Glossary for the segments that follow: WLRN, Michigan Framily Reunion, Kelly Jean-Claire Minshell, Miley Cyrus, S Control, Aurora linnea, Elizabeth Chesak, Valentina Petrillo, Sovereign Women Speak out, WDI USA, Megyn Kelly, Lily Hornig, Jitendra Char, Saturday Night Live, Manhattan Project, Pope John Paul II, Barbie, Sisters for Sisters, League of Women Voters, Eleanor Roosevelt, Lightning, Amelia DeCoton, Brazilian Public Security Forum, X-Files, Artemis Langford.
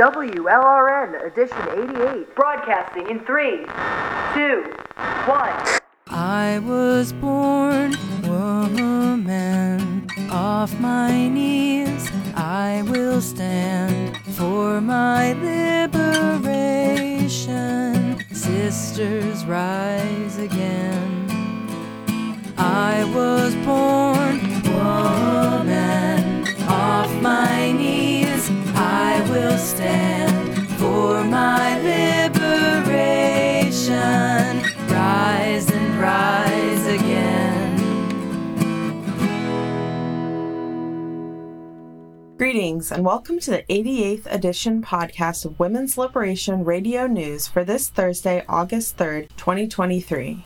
WLRN edition 88, broadcasting in 3, 2, 1. I was born woman, off my knees I will stand for my liberation. Sisters rise again. I was born woman, off my knees I will stand for my liberation. Rise and rise again. Greetings and welcome to the 88th edition podcast of Women's Liberation Radio News for this Thursday, August 3rd, 2023.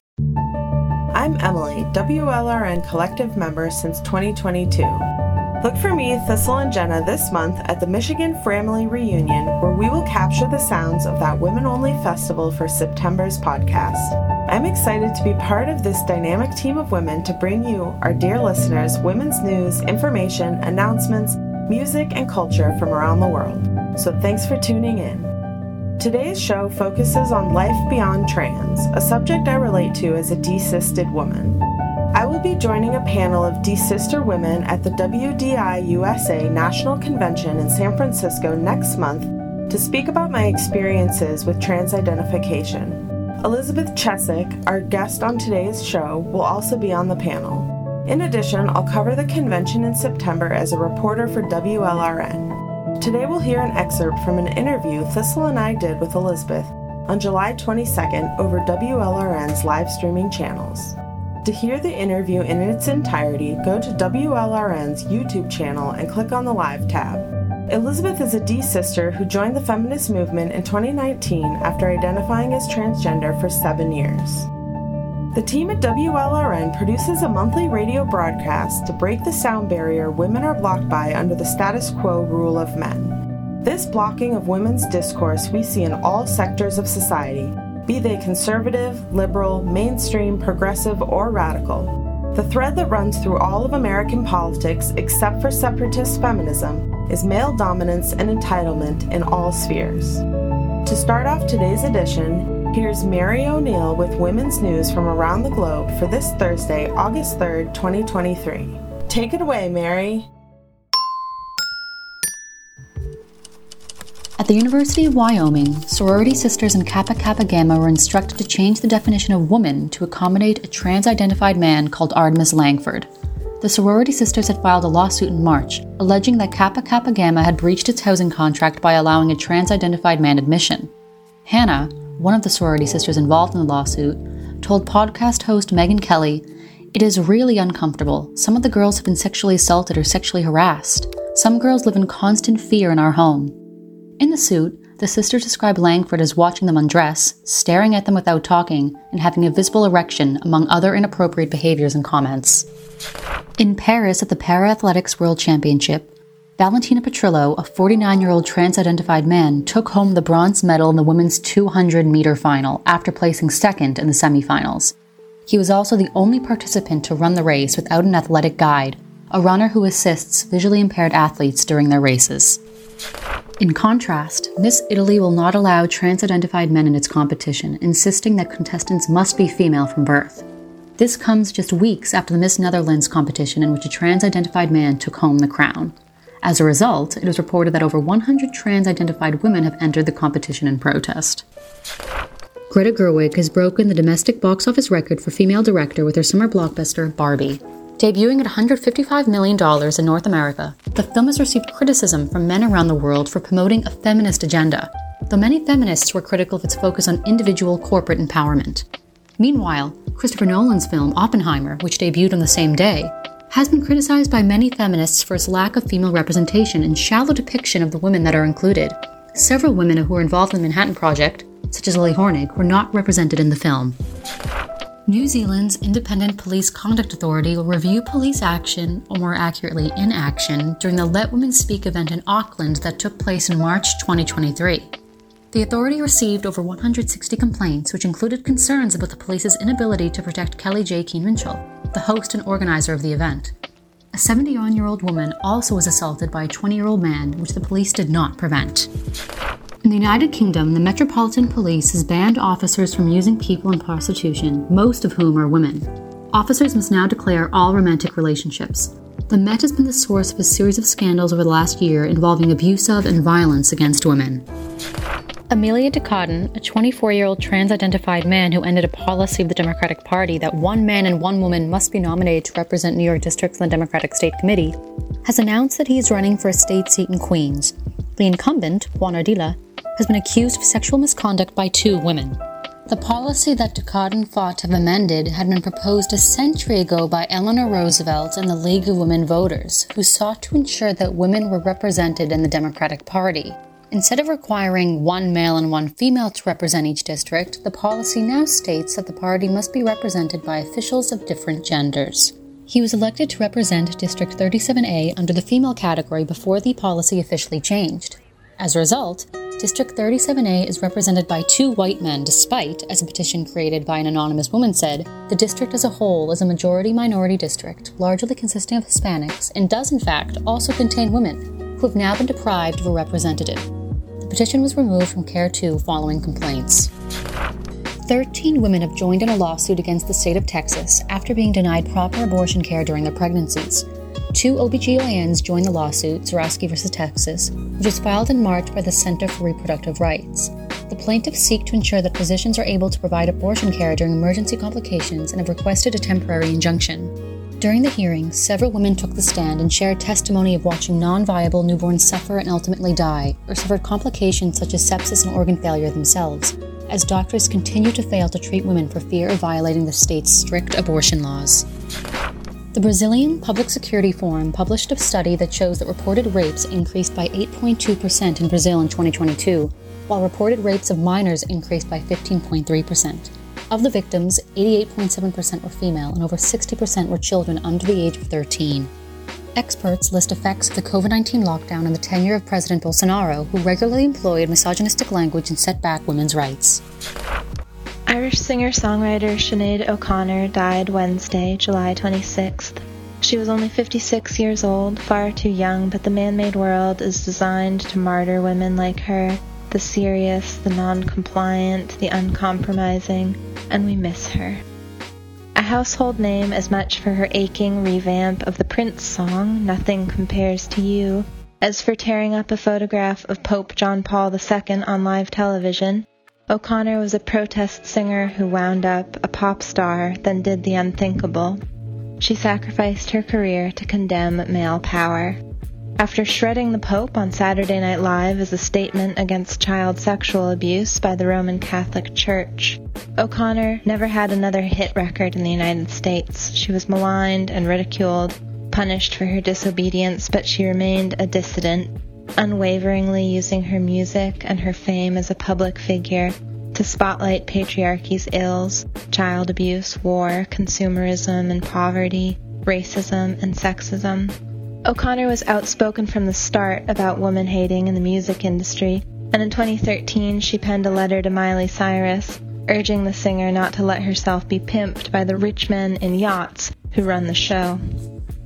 I'm Emily, WLRN collective member since 2022. Look for me, Thistle, and Jenna this month at the Michigan Framily Reunion, where we will capture the sounds of that women-only festival for September's podcast. I'm excited to be part of this dynamic team of women to bring you, our dear listeners, women's news, information, announcements, music, and culture from around the world. So thanks for tuning in. Today's show focuses on life beyond trans, a subject I relate to as a desisted woman. I will be joining a panel of desister women at the WDI USA National Convention in San Francisco next month to speak about my experiences with trans identification. Elizabeth Chesak, our guest on today's show, will also be on the panel. In addition, I'll cover the convention in September as a reporter for WLRN. Today we'll hear an excerpt from an interview Thistle and I did with Elizabeth on July 22nd over WLRN's live streaming channels. To hear the interview in its entirety, go to WLRN's YouTube channel and click on the live tab. Elizabeth is a desister who joined the feminist movement in 2019 after identifying as transgender for 7 years. The team at WLRN produces a monthly radio broadcast to break the sound barrier women are blocked by under the status quo rule of men. This blocking of women's discourse we see in all sectors of society, be they conservative, liberal, mainstream, progressive, or radical. The thread that runs through all of American politics, except for separatist feminism, is male dominance and entitlement in all spheres. To start off today's edition, here's Mary O'Neill with women's news from around the globe for this Thursday, August 3rd, 2023. Take it away, Mary. At the University of Wyoming, sorority sisters in Kappa Kappa Gamma were instructed to change the definition of woman to accommodate a trans-identified man called Artemis Langford. The sorority sisters had filed a lawsuit in March, alleging that Kappa Kappa Gamma had breached its housing contract by allowing a trans-identified man admission. Hannah, one of the sorority sisters involved in the lawsuit, told podcast host Megyn Kelly, "It is really uncomfortable. Some of the girls have been sexually assaulted or sexually harassed. Some girls live in constant fear in our home." In the suit, the sisters describe Langford as watching them undress, staring at them without talking, and having a visible erection, among other inappropriate behaviors and comments. In Paris at the Para-Athletics World Championship, Valentina Petrillo, a 49-year-old trans-identified man, took home the bronze medal in the women's 200-meter final after placing second in the semifinals. He was also the only participant to run the race without an athletic guide, a runner who assists visually impaired athletes during their races. In contrast, Miss Italy will not allow trans-identified men in its competition, insisting that contestants must be female from birth. This comes just weeks after the Miss Netherlands competition in which a trans-identified man took home the crown. As a result, it was reported that over 100 trans-identified women have entered the competition in protest. Greta Gerwig has broken the domestic box office record for female director with her summer blockbuster, Barbie. Debuting at $155 million in North America, the film has received criticism from men around the world for promoting a feminist agenda, though many feminists were critical of its focus on individual corporate empowerment. Meanwhile, Christopher Nolan's film, Oppenheimer, which debuted on the same day, has been criticized by many feminists for its lack of female representation and shallow depiction of the women that are included. Several women who were involved in the Manhattan Project, such as Lily Hornig, were not represented in the film. New Zealand's Independent Police Conduct Authority will review police action, or more accurately, inaction, during the Let Women Speak event in Auckland that took place in March 2023. The authority received over 160 complaints, which included concerns about the police's inability to protect Kelly Jean-Claire Minshell, the host and organizer of the event. A 71-year-old woman also was assaulted by a 20-year-old man, which the police did not prevent. In the United Kingdom, the Metropolitan Police has banned officers from using people in prostitution, most of whom are women. Officers must now declare all romantic relationships. The Met has been the source of a series of scandals over the last year involving abuse of and violence against women. Amelia DeCoton, a 24-year-old trans-identified man who ended a policy of the Democratic Party that one man and one woman must be nominated to represent New York districts on the Democratic State Committee, has announced that he is running for a state seat in Queens. The incumbent, Juan Ardila, has been accused of sexual misconduct by two women. The policy that DeCoton fought to have amended had been proposed a century ago by Eleanor Roosevelt and the League of Women Voters, who sought to ensure that women were represented in the Democratic Party. Instead of requiring one male and one female to represent each district, the policy now states that the party must be represented by officials of different genders. He was elected to represent District 37A under the female category before the policy officially changed. As a result, District 37A is represented by two white men despite, as a petition created by an anonymous woman said, the district as a whole is a majority-minority district, largely consisting of Hispanics, and does in fact also contain women, who have now been deprived of a representative. The petition was removed from CARE 2 following complaints. 13 women have joined in a lawsuit against the state of Texas after being denied proper abortion care during their pregnancies. Two OBGYNs joined the lawsuit, Zurawski v. Texas, which was filed in March by the Center for Reproductive Rights. The plaintiffs seek to ensure that physicians are able to provide abortion care during emergency complications and have requested a temporary injunction. During the hearing, several women took the stand and shared testimony of watching non-viable newborns suffer and ultimately die, or suffered complications such as sepsis and organ failure themselves, as doctors continue to fail to treat women for fear of violating the state's strict abortion laws. The Brazilian Public Security Forum published a study that shows that reported rapes increased by 8.2% in Brazil in 2022, while reported rapes of minors increased by 15.3%. Of the victims, 88.7% were female and over 60% were children under the age of 13. Experts list effects of the COVID-19 lockdown on the tenure of President Bolsonaro, who regularly employed misogynistic language and set back women's rights. Irish singer-songwriter Sinead O'Connor died Wednesday, July 26th. She was only 56 years old, far too young, but the man-made world is designed to martyr women like her, the serious, the non-compliant, the uncompromising, and we miss her. A household name as much for her aching revamp of the Prince song, Nothing Compares to You, as for tearing up a photograph of Pope John Paul II on live television. O'Connor was a protest singer who wound up a pop star, then did the unthinkable. She sacrificed her career to condemn male power. After shredding the Pope on Saturday Night Live as a statement against child sexual abuse by the Roman Catholic Church, O'Connor never had another hit record in the United States. She was maligned and ridiculed, punished for her disobedience, but she remained a dissident, unwaveringly using her music and her fame as a public figure to spotlight patriarchy's ills, child abuse, war, consumerism and poverty, racism and sexism. O'Connor was outspoken from the start about woman-hating in the music industry, and in 2013 she penned a letter to Miley Cyrus, urging the singer not to let herself be pimped by the rich men in yachts who run the show.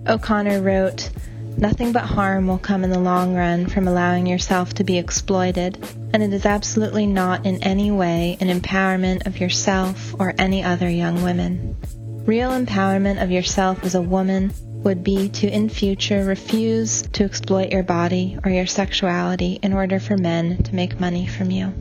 O'Connor wrote, "Nothing but harm will come in the long run from allowing yourself to be exploited, and it is absolutely not in any way an empowerment of yourself or any other young women. Real empowerment of yourself as a woman would be to in future refuse to exploit your body or your sexuality in order for men to make money from you."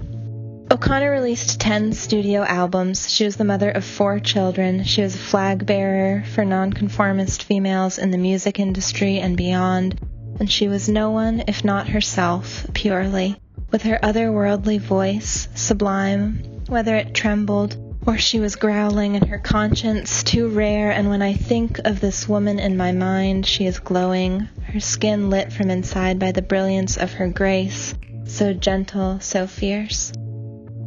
O'Connor released 10 studio albums. She was the mother of 4 children. She was a flag bearer for nonconformist females in the music industry and beyond, and she was no one if not herself, purely, with her otherworldly voice, sublime, whether it trembled or she was growling in her conscience, too rare, and when I think of this woman in my mind, she is glowing, her skin lit from inside by the brilliance of her grace, so gentle, so fierce.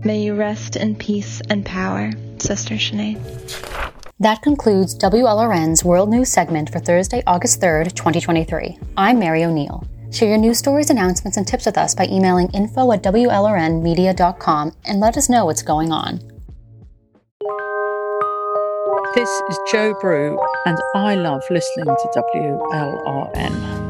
May you rest in peace and power, Sister Sinead. That concludes WLRN's World News segment for Thursday, August 3rd, 2023. I'm Mary O'Neill. Share your news stories, announcements, and tips with us by emailing info@wlrnmedia.com and let us know what's going on. This is Joe Brew. and I love listening to WLRN.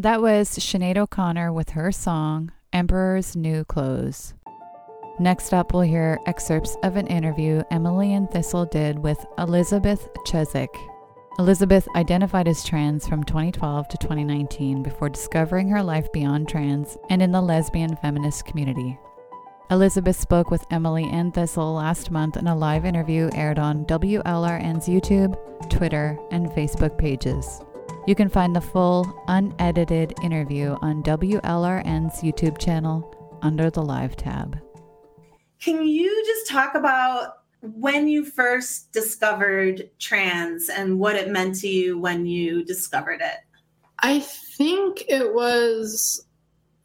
That was Sinead O'Connor with her song, Emperor's New Clothes. Next up, we'll hear excerpts of an interview Emily and Thistle did with Elizabeth Chesak. Elizabeth identified as trans from 2012 to 2019 before discovering her life beyond trans and in the lesbian feminist community. Elizabeth spoke with Emily and Thistle last month in a live interview aired on WLRN's YouTube, Twitter, and Facebook pages. You can find the full, unedited interview on WLRN's YouTube channel under the Live tab. Can you just talk about when you first discovered trans and what it meant to you when you discovered it? I think it was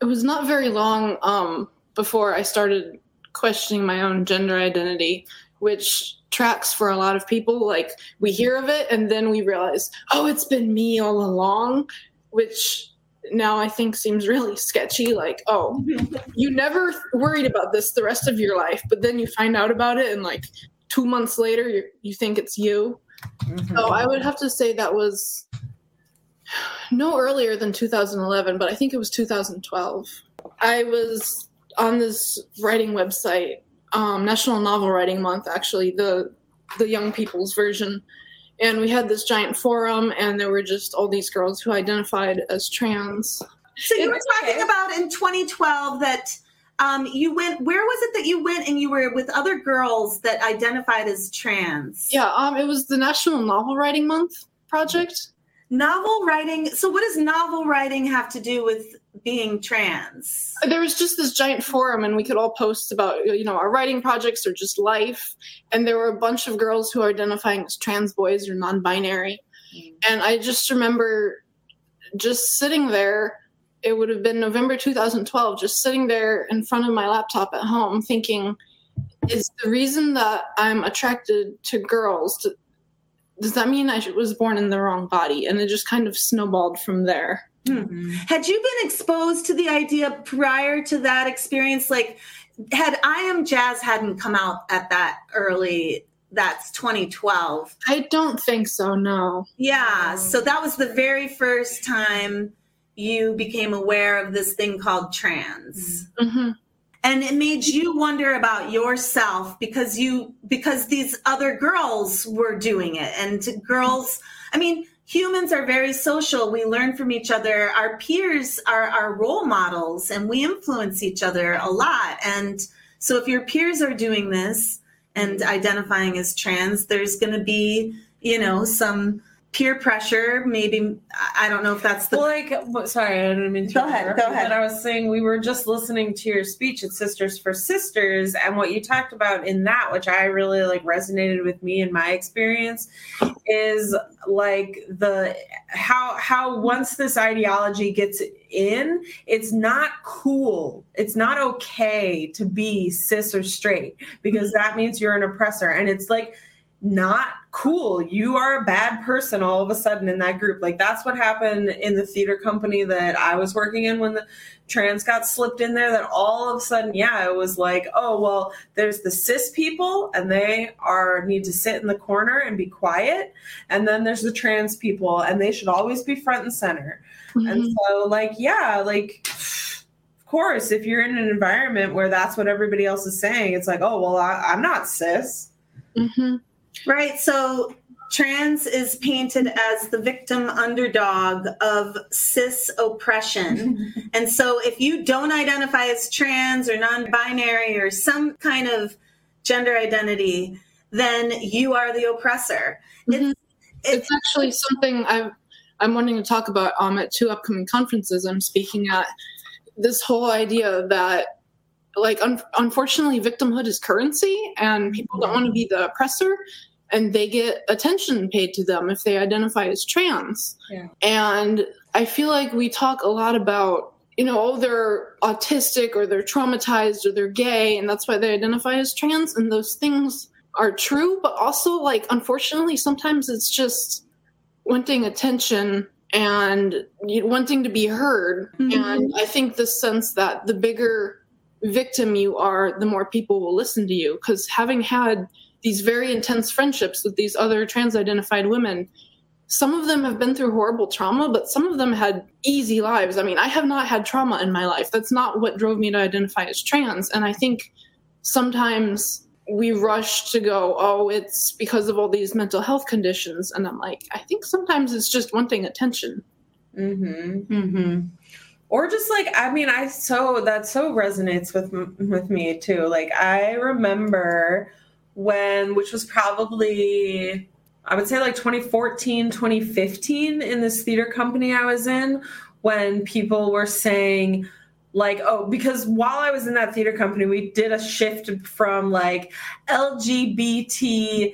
not very long before I started questioning my own gender identity, which tracks for a lot of people. Like, we hear of it and then we realize, oh, it's been me all along, which now I think seems really sketchy. Like, oh, you never worried about this the rest of your life, but then you find out about it and like 2 months later you think it's you. Mm-hmm. So I would have to say that was no earlier than 2011, but I think it was 2012. I was on this writing website, National Novel Writing Month, actually, the young people's version. And we had this giant forum, and there were just all these girls who identified as trans. So you were talking about in 2012 that you went, where was it that you went and you were with other girls that identified as trans? Yeah, it was the National Novel Writing Month project. Novel writing. So what does novel writing have to do with being trans? There was just this giant forum and we could all post about, you know, our writing projects or just life. And there were a bunch of girls who are identifying as trans boys or non-binary. Mm. And I just remember just sitting there. It would have been November 2012, just sitting there in front of my laptop at home thinking, is the reason that I'm attracted to girls does that mean I was born in the wrong body? And it just kind of snowballed from there. Mm-hmm. Had you been exposed to the idea prior to that experience? Like, had I Am Jazz hadn't come out at that early, that's 2012. I don't think so, no. Yeah, so that was the very first time you became aware of this thing called trans. Mm-hmm. And it made you wonder about yourself because these other girls were doing it. And girls, I mean, humans are very social. We learn from each other. Our peers are our role models and we influence each other a lot. And so if your peers are doing this and identifying as trans, there's going to be, you know, some peer pressure, maybe. I don't know if that's the... Sorry, I didn't mean to... Go ahead. But I was saying we were just listening to your speech at Sisters for Sisters, and what you talked about in that, which I really, resonated with me in my experience, is, how once this ideology gets in, it's not cool. It's not okay to be cis or straight, because that means you're an oppressor. And it's, not cool. You are a bad person all of a sudden in that group. That's what happened in the theater company that I was working in when the trans got slipped in there, that all of a sudden, it was there's the cis people and they need to sit in the corner and be quiet. And then there's the trans people and they should always be front and center. Mm-hmm. And so of course, if you're in an environment where that's what everybody else is saying, it's I'm not cis. Mm-hmm. Right. So trans is painted as the victim underdog of cis oppression. And so if you don't identify as trans or non-binary or some kind of gender identity, then you are the oppressor. Mm-hmm. It's actually something I'm wanting to talk about at two upcoming conferences I'm speaking at. This whole idea that unfortunately, victimhood is currency and people don't want to be the oppressor, and they get attention paid to them if they identify as trans. Yeah. And I feel like we talk a lot about, they're autistic or they're traumatized or they're gay and that's why they identify as trans. And those things are true, but also unfortunately, sometimes it's just wanting attention and wanting to be heard. Mm-hmm. And I think this sense that the bigger victim you are, the more people will listen to you, because having had these very intense friendships with these other trans identified women, some of them have been through horrible trauma, but some of them had easy lives. I mean, I have not had trauma in my life. That's not what drove me to identify as trans. And I think sometimes we rush to go, oh, it's because of all these mental health conditions. And I'm like, I think sometimes it's just wanting attention. Mm-hmm. Mm-hmm. Or just like, I mean, that so resonates with me too. Like, I remember when, which was probably, I would say like 2014, 2015 in this theater company I was in, when people were saying like, oh, because while I was in that theater company, we did a shift from like LGBTQIA,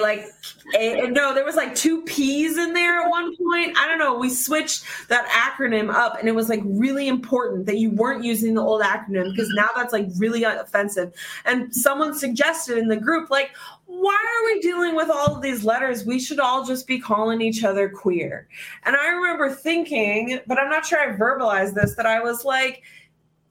like there was like two P's in there at one point. I don't know. We switched that acronym up, and it was like really important that you weren't using the old acronym, because now that's like really offensive. And someone suggested in the group, like, why are we dealing with all of these letters? We should all just be calling each other queer. And I remember thinking, but I'm not sure I verbalized this, that I was like,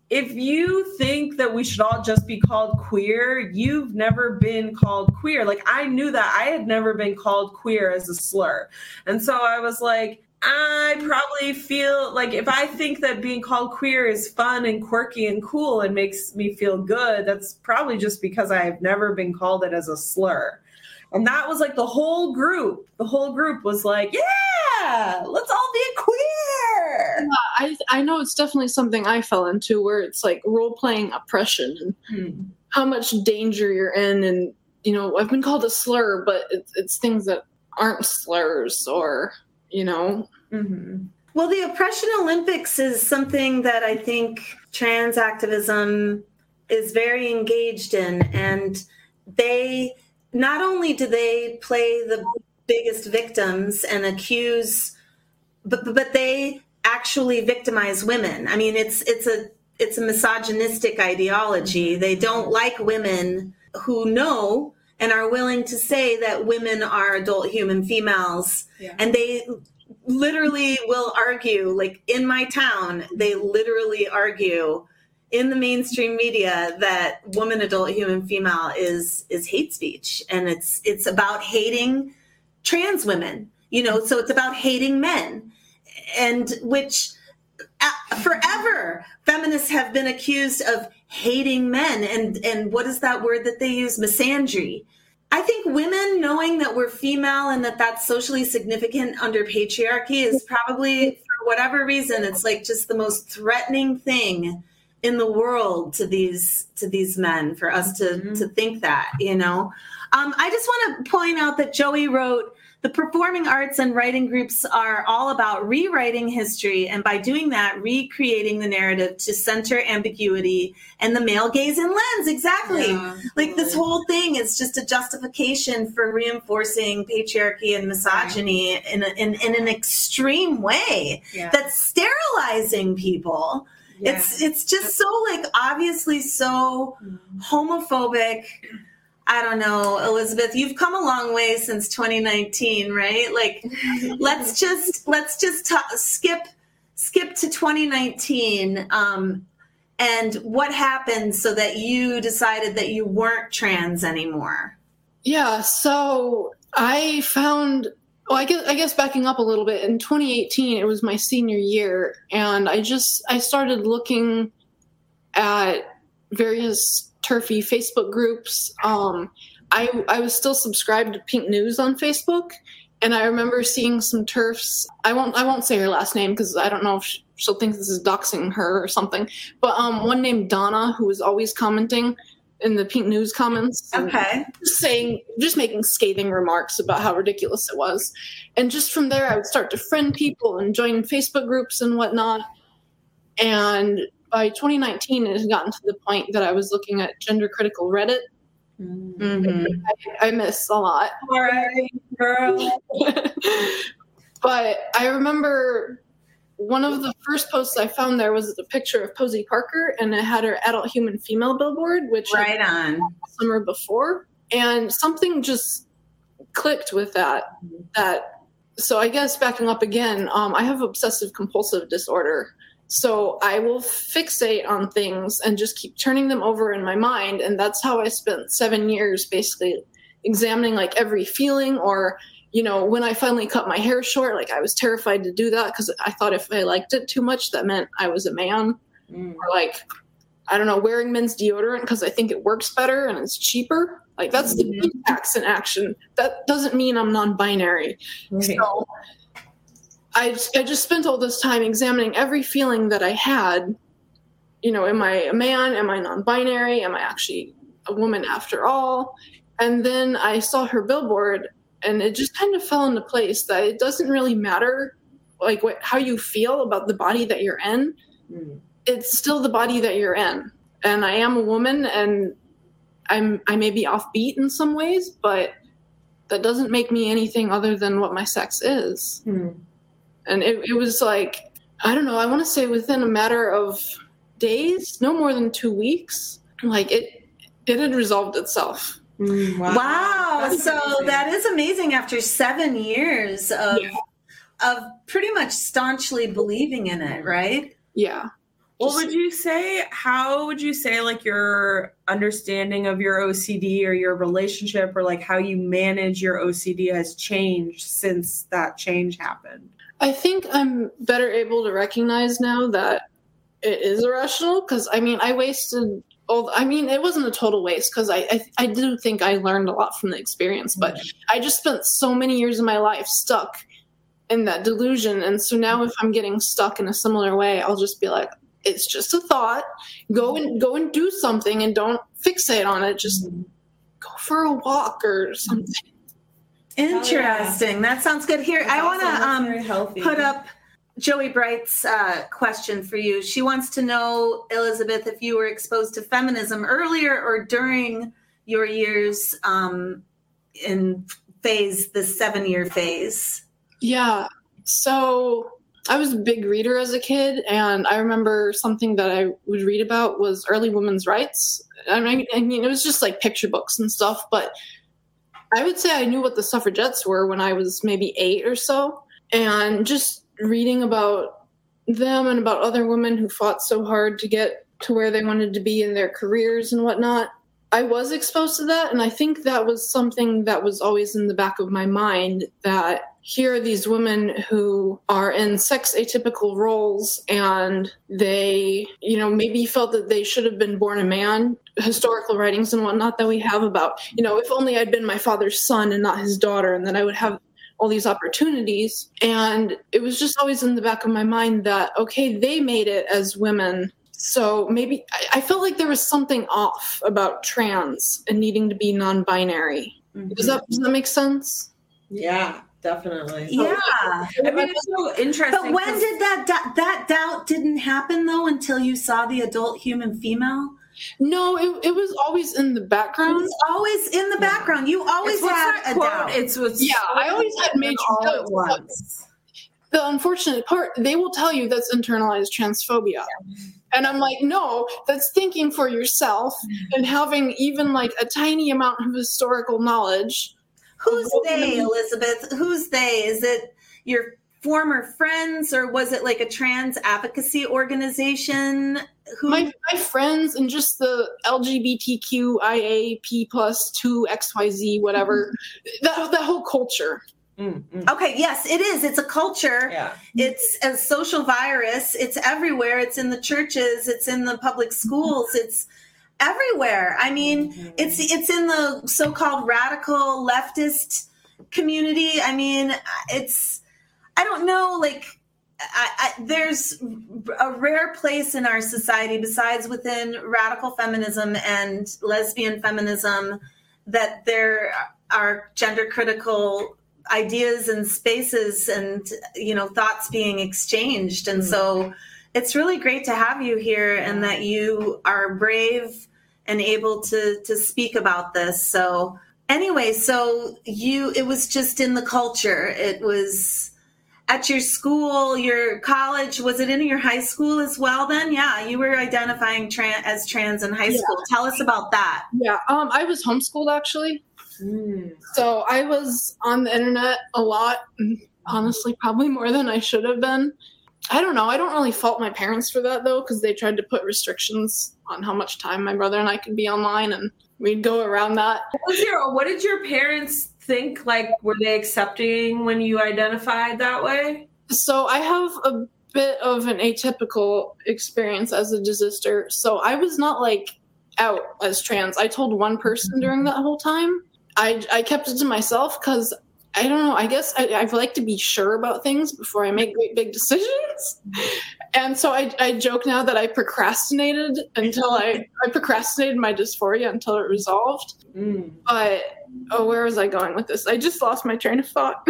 if you think that we should all just be called queer, you've never been called queer. Like, I knew that I had never been called queer as a slur. And so I was like, I probably feel like if I think that being called queer is fun and quirky and cool and makes me feel good, that's probably just because I've never been called it as a slur. And that was like the whole group was like, yeah, let's all be queer. Yeah, I know it's definitely something I fell into, where it's like role-playing oppression and how much danger you're in. And, you know, I've been called a slur, but it's things that aren't slurs, or, you know. Mm-hmm. Well, the Oppression Olympics is something that I think trans activism is very engaged in. And they... not only do they play the biggest victims and accuse, but they actually victimize women. I mean, it's a misogynistic ideology. They don't like women who know and are willing to say that women are adult human females. Yeah. And they literally will argue, like in my town, they literally argue in the mainstream media that woman, adult, human, female is hate speech. And it's about hating trans women, you know, so it's about hating men, and which forever feminists have been accused of hating men. And what is that word that they use? Misandry. I think women knowing that we're female and that that's socially significant under patriarchy is probably, for whatever reason, it's like just the most threatening thing in the world to these men, for us to think that, you know. I just want to point out that Joey wrote, the performing arts and writing groups are all about rewriting history, and by doing that, recreating the narrative to center ambiguity and the male gaze and lens. Exactly. Yeah, like totally. This whole thing is just a justification for reinforcing patriarchy and misogyny, right, in an extreme way, yeah, that's sterilizing people. Yeah. It's just so, like, obviously so homophobic. I don't know, Elizabeth, you've come a long way since 2019, right? Like, let's just skip to 2019 and what happened so that you decided that you weren't trans anymore. Yeah, so I found... well, I guess backing up a little bit, in 2018, it was my senior year, and I started looking at various TERFy Facebook groups. I was still subscribed to Pink News on Facebook, and I remember seeing some TERFs. I won't say her last name, because I don't know if she'll think this is doxing her or something, but one named Donna, who was always commenting in the Pink News comments. Okay. Just making scathing remarks about how ridiculous it was. And just from there, I would start to friend people and join Facebook groups and whatnot. And by 2019, it had gotten to the point that I was looking at gender critical Reddit. Mm-hmm. I miss a lot. All right, girl. But I remember one of the first posts I found there was a picture of Posey Parker, and it had her adult human female billboard, which right on the summer before. And something just clicked with that. So I guess backing up again, I have obsessive compulsive disorder. So I will fixate on things and just keep turning them over in my mind. And that's how I spent 7 years basically examining like every feeling, or, you know, when I finally cut my hair short, like I was terrified to do that because I thought if I liked it too much, that meant I was a man. Or like, I don't know, wearing men's deodorant because I think it works better and it's cheaper. Like that's the impacts in action. That doesn't mean I'm non-binary. Okay. So I just spent all this time examining every feeling that I had. You know, am I a man? Am I non-binary? Am I actually a woman after all? And then I saw her billboard and it just kind of fell into place that it doesn't really matter like how you feel about the body that you're in. It's still the body that you're in. And I am a woman and I may be offbeat in some ways, but that doesn't make me anything other than what my sex is. And it was like, I don't know, I want to say within a matter of days, no more than 2 weeks, like it had resolved itself. Wow. So amazing. That is amazing after 7 years of pretty much staunchly believing in it, right? Yeah. Well, how would you say like your understanding of your OCD or your relationship or like how you manage your OCD has changed since that change happened? I think I'm better able to recognize now that it is irrational because, I mean, it wasn't a total waste because I do think I learned a lot from the experience, but I just spent so many years of my life stuck in that delusion. And so now if I'm getting stuck in a similar way, I'll just be like, it's just a thought. Go and do something and don't fixate on it. Just go for a walk or something. Interesting. Yeah. That sounds good. Here, I want to put up Joey Bright's question for you. She wants to know, Elizabeth, if you were exposed to feminism earlier or during your years in the 7-year phase. Yeah. So I was a big reader as a kid, and I remember something that I would read about was early women's rights. I mean, it was just like picture books and stuff, but I would say I knew what the suffragettes were when I was maybe 8 or so, and just reading about them and about other women who fought so hard to get to where they wanted to be in their careers and whatnot. I was exposed to that, and I think that was something that was always in the back of my mind, that here are these women who are in sex atypical roles and they, you know, maybe felt that they should have been born a man, historical writings and whatnot that we have about, you know, if only I'd been my father's son and not his daughter, and then I would have all these opportunities. And it was just always in the back of my mind that, okay, they made it as women. So maybe I felt like there was something off about trans and needing to be non-binary. Does that make sense? Yeah. Definitely. Yeah. I mean, it's so interesting. But when did that doubt didn't happen, though, until you saw the adult human female? No, it was always in the background. You always had a doubt. I always had major doubts. The unfortunate part, they will tell you that's internalized transphobia. Yeah. And I'm like, no, that's thinking for yourself and having even like a tiny amount of historical knowledge. Who's they, Elizabeth? Who's they? Is it your former friends, or was it like a trans advocacy organization? My friends and just the LGBTQIAP plus 2 XYZ, whatever, that whole culture. Okay, yes, it is. It's a culture. Yeah. It's a social virus. It's everywhere. It's in the churches. It's in the public schools. It's everywhere. I mean, it's in the so-called radical leftist community. I mean, there's a rare place in our society besides within radical feminism and lesbian feminism that there are gender critical ideas and spaces and, you know, thoughts being exchanged. And so it's really great to have you here and that you are brave and able to speak about this. So anyway, it was just in the culture. It was at your school, your college. Was it in your high school as well then? Yeah, you were identifying as trans in high school. Tell us about that. Yeah, I was homeschooled actually. So I was on the internet a lot, honestly, probably more than I should have been. I don't know. I don't really fault my parents for that, though, because they tried to put restrictions on how much time my brother and I could be online. And we'd go around that. What did your parents think? Like, were they accepting when you identified that way? So I have a bit of an atypical experience as a desister. So I was not like out as trans. I told one person during that whole time. I kept it to myself because I don't know. I guess I've like to be sure about things before I make great big decisions. And so I joke now that I procrastinated my dysphoria until it resolved. Mm. But, where was I going with this? I just lost my train of thought.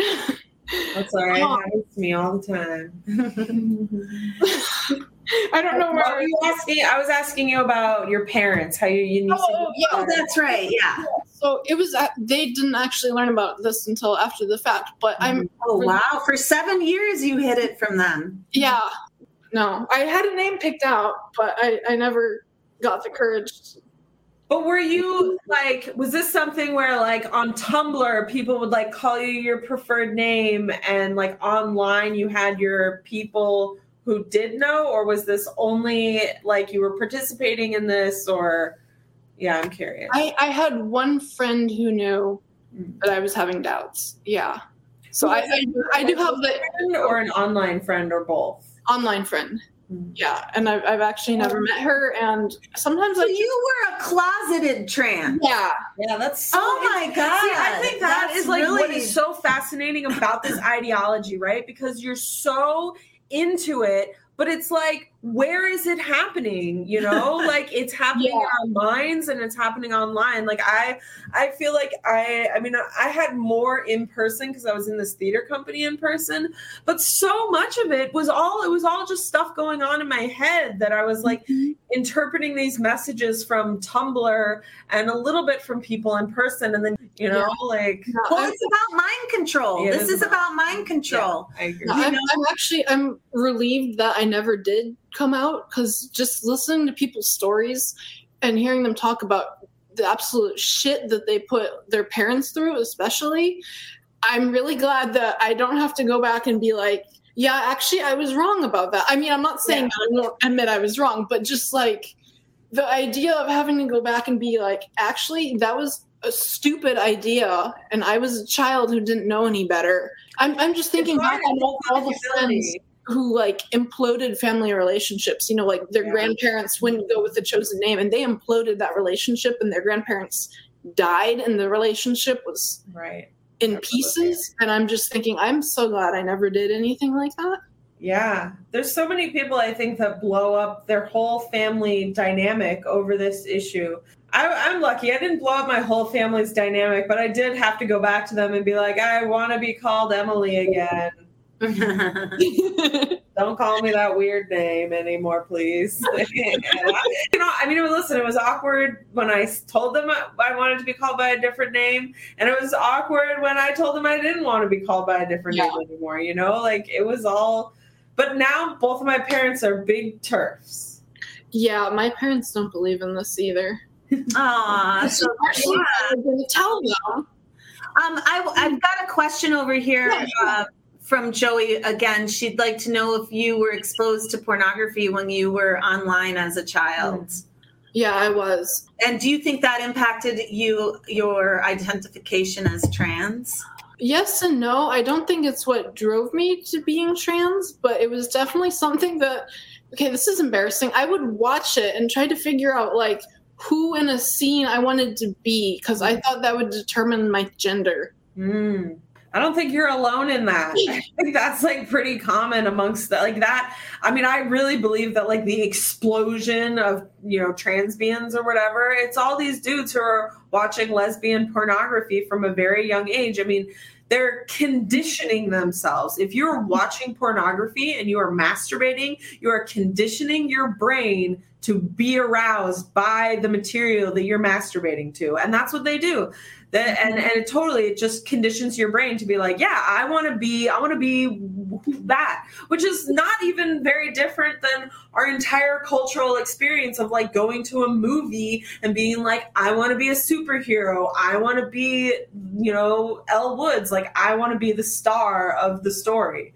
That's all right. It happens to me all the time. I don't know where you asked me. I was asking you about your parents, how you unique. Oh, yeah, that's right. Yeah. So it was. They didn't actually learn about this until after the fact. But I'm. Oh wow! For 7 years, you hid it from them. Yeah. No, I had a name picked out, but I never got the courage. But were you like, was this something where like on Tumblr, people would like call you your preferred name, and like online you had your people who did know, or was this only like you were participating in this, or yeah, I'm curious. I had one friend who knew that I was having doubts. Yeah. So I do have the friend or an online friend or both. Online friend. Yeah, and I've actually never met her, and sometimes you were a closeted trans. Yeah, yeah, that's so God! See, I think that's like really what is so fascinating about this ideology, right? Because you're so into it, but it's like, where is it happening? You know, like it's happening in our minds and it's happening online. Like I feel like I mean, I had more in person because I was in this theater company in person, but so much of it was all just stuff going on in my head that I was like interpreting these messages from Tumblr and a little bit from people in person. And then, you know, it's about mind control. Yeah, this is about mind control. Yeah, I agree. No, I'm relieved that I never did come out, because just listening to people's stories and hearing them talk about the absolute shit that they put their parents through, especially, I'm really glad that I don't have to go back and be like, yeah, actually I was wrong about that. I mean, I'm not saying that I won't admit I was wrong, but just like the idea of having to go back and be like, actually that was a stupid idea and I was a child who didn't know any better. I'm just thinking back on all the friends who like imploded family relationships, you know, like their grandparents wouldn't go with the chosen name and they imploded that relationship and their grandparents died and the relationship was in pieces. And I'm just thinking, I'm so glad I never did anything like that. Yeah. There's so many people I think that blow up their whole family dynamic over this issue. I'm lucky. I didn't blow up my whole family's dynamic, but I did have to go back to them and be like, I want to be called Emily again. Don't call me that weird name anymore, please. Listen, it was awkward when I told them I wanted to be called by a different name, and it was awkward when I told them I didn't want to be called by a different name anymore, you know, like it was all, but now both of my parents are big TERFs. Yeah, my parents don't believe in this either. Aww, so actually, I'm going to tell them. I've got a question over here. From Joey again, she'd like to know if you were exposed to pornography when you were online as a child. Yeah, I was. And do you think that impacted your identification as trans? Yes and no. I don't think it's what drove me to being trans, but it was definitely something that, okay, this is embarrassing. I would watch it and try to figure out like who in a scene I wanted to be, because I thought that would determine my gender. Mm. I don't think you're alone in that. I think that's like pretty common amongst that. I mean, I really believe that like the explosion of, you know, transbians or whatever, it's all these dudes who are watching lesbian pornography from a very young age. I mean, they're conditioning themselves. If you're watching pornography and you are masturbating, you are conditioning your brain to be aroused by the material that you're masturbating to. And that's what they do. And it totally, it just conditions your brain to be like, yeah, I want to be that, which is not even very different than our entire cultural experience of like going to a movie and being like, I want to be a superhero. I want to be, you know, Elle Woods. Like I want to be the star of the story.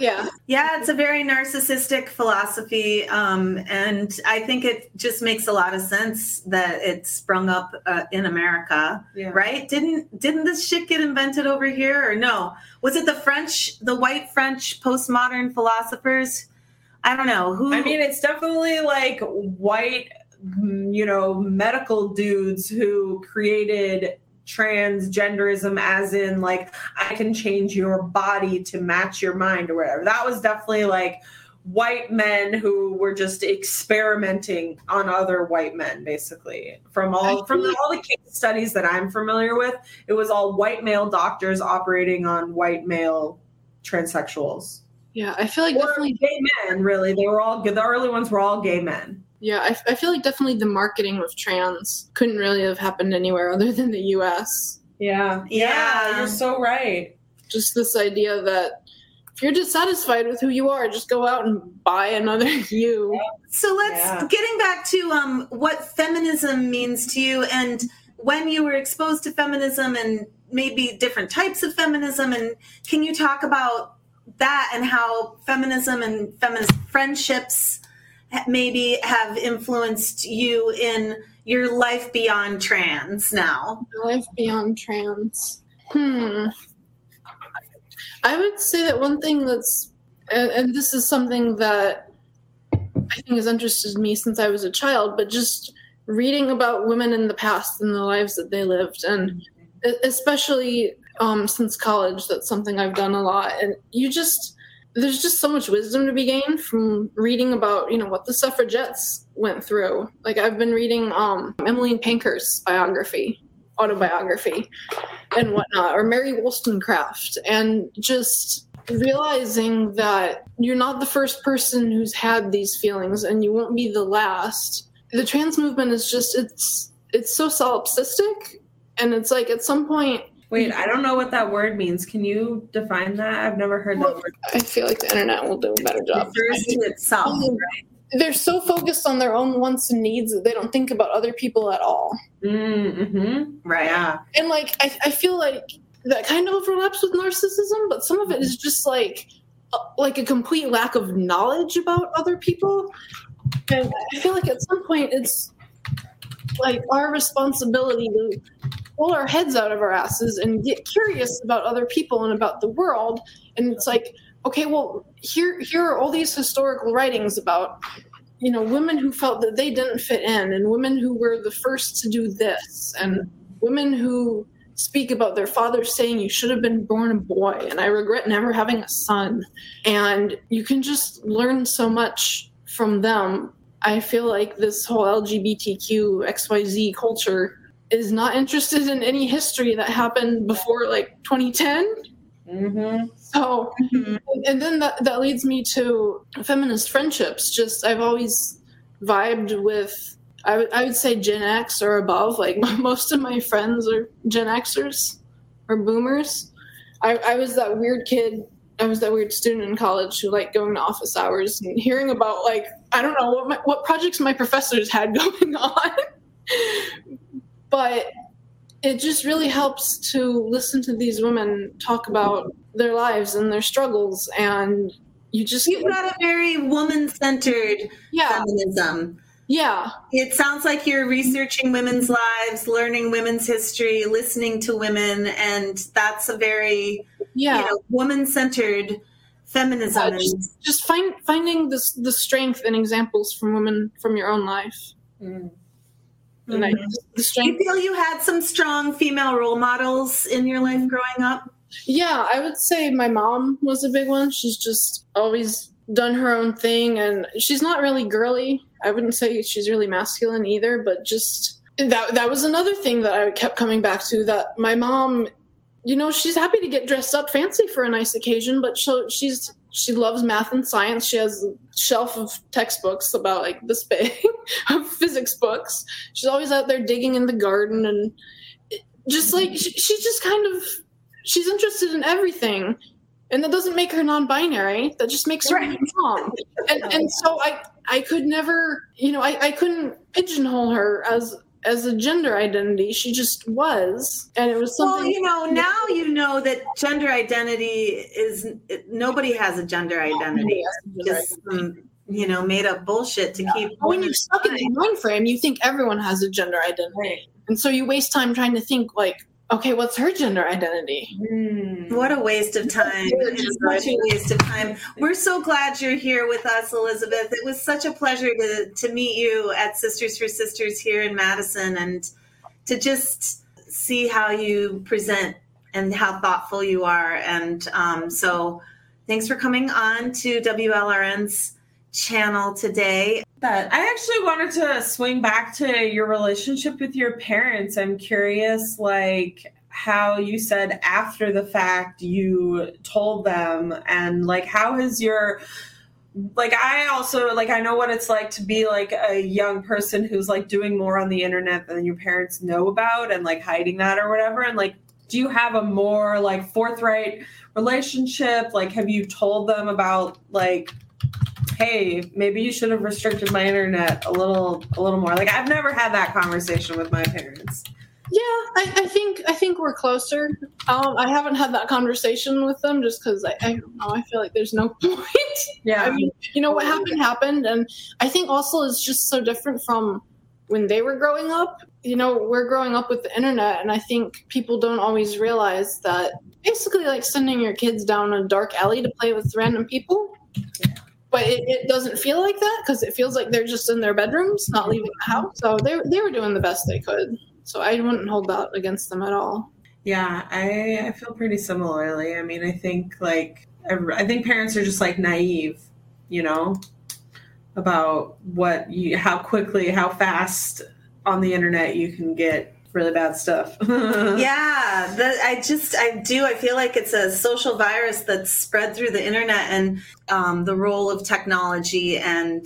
Yeah. Yeah, it's a very narcissistic philosophy. And I think it just makes a lot of sense that it sprung up in America, right? Didn't this shit get invented over here? Or no? Was it the French, the white French postmodern philosophers? I don't know. Who? I mean, it's definitely like white, you know, medical dudes who created transgenderism, as in like I can change your body to match your mind or whatever. That was definitely like white men who were just experimenting on other white men, basically. From all the case studies that I'm familiar with, it was all white male doctors operating on white male transsexuals. Yeah, I feel like definitely gay men. Really, they were all good. The early ones were all gay men. Yeah, I feel like definitely the marketing of trans couldn't really have happened anywhere other than the U.S. Yeah, you're so right. Just this idea that if you're dissatisfied with who you are, just go out and buy another you. So getting back to what feminism means to you and when you were exposed to feminism and maybe different types of feminism, and can you talk about that and how feminism and feminist friendships maybe have influenced you in your life beyond trans now? Life beyond trans. I would say that one thing that's, and this is something that I think has interested me since I was a child, but just reading about women in the past and the lives that they lived, and especially since college, that's something I've done a lot. And there's just so much wisdom to be gained from reading about, you know, what the suffragettes went through. Like, I've been reading Emmeline Pankhurst's autobiography and whatnot, or Mary Wollstonecraft, and just realizing that you're not the first person who's had these feelings and you won't be the last. The trans movement is just, it's so solipsistic, and it's like at some point... Wait, I don't know what that word means. Can you define that? I've never heard that word. I feel like the internet will do a better job. Itself, right? They're so focused on their own wants and needs that they don't think about other people at all. Mm-hmm. Right. Yeah. And like, I feel like that kind of overlaps with narcissism, but some of it is just like a complete lack of knowledge about other people. And I feel like at some point it's like our responsibility to pull our heads out of our asses and get curious about other people and about the world. And it's like, okay, well, here are all these historical writings about, you know, women who felt that they didn't fit in, and women who were the first to do this, and women who speak about their father saying you should have been born a boy, and I regret never having a son. And you can just learn so much from them. I feel like this whole LGBTQ XYZ culture is not interested in any history that happened before like 2010. Mm-hmm. So, and then that leads me to feminist friendships. Just, I've always vibed with, I would say Gen X or above. Like most of my friends are Gen Xers or boomers. I was that weird kid. I was that weird student in college who liked going to office hours and hearing about, like, I don't know what projects my professors had going on. But it just really helps to listen to these women talk about their lives and their struggles. And you've got a very woman-centered feminism. Yeah. It sounds like you're researching women's lives, learning women's history, listening to women. And that's a very woman-centered feminism. Yeah, just finding the strength and examples from women from your own life. Mm. And do you feel you had some strong female role models in your life growing up? Yeah, I would say my mom was a big one. She's just always done her own thing, and she's not really girly. I wouldn't say she's really masculine either, but just that was another thing that I kept coming back to, that my mom, you know, she's happy to get dressed up fancy for a nice occasion, but she loves math and science. She has a shelf of textbooks about like this big of physics books. She's always out there digging in the garden, and just like she's interested in everything, and that doesn't make her non-binary. That just makes her mom. And so I could never, you know, I couldn't pigeonhole her as as a gender identity. She just was. And it was something. Well, you know, now you know that gender identity is, nobody has a gender identity. Just, you know, made up bullshit to keep. When you're stuck in the mind frame, you think everyone has a gender identity. Right. And so you waste time trying to think, like, okay, what's her gender identity? What a waste of time. It's such a waste of time. We're so glad you're here with us, Elizabeth. It was such a pleasure to meet you at Sisters for Sisters here in Madison, and to just see how you present and how thoughtful you are. And so thanks for coming on to WLRN's channel today. That I actually wanted to swing back to your relationship with your parents. I'm curious, like, how you said after the fact you told them, and like, how has your, like, I also, like, I know what it's like to be like a young person who's like doing more on the internet than your parents know about, and like hiding that or whatever. And like, do you have a more like forthright relationship? Like, have you told them about, like, hey, maybe you should have restricted my internet a little more? Like, I've never had that conversation with my parents. Yeah, I think we're closer. I haven't had that conconversation with them just because I don't know. I feel like there's no point. Yeah. I mean, you know, what happened. And I think also it's just so different from when they were growing up. You know, we're growing up with the internet, and I think people don't always realize that basically like sending your kids down a dark alley to play with random people. Yeah. But it doesn't feel like that because it feels like they're just in their bedrooms, not leaving the house. So they were doing the best they could. So I wouldn't hold that against them at all. Yeah, I feel pretty similarly. I mean, I think like I think parents are just like naive, you know, about how fast on the internet you can get really bad stuff. Yeah, I feel like it's a social virus that's spread through the internet, and the role of technology, and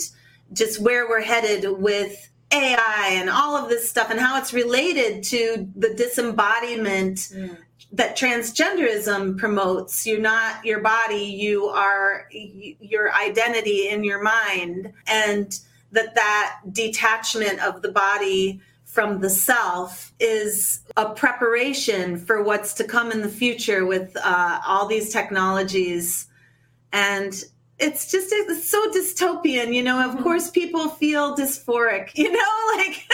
just where we're headed with AI and all of this stuff, and how it's related to the disembodiment that transgenderism promotes. You're not your body, you are your identity in your mind, and that detachment of the body from the self is a preparation for what's to come in the future with all these technologies. And it's just, it's so dystopian, you know, of course people feel dysphoric, you know, like,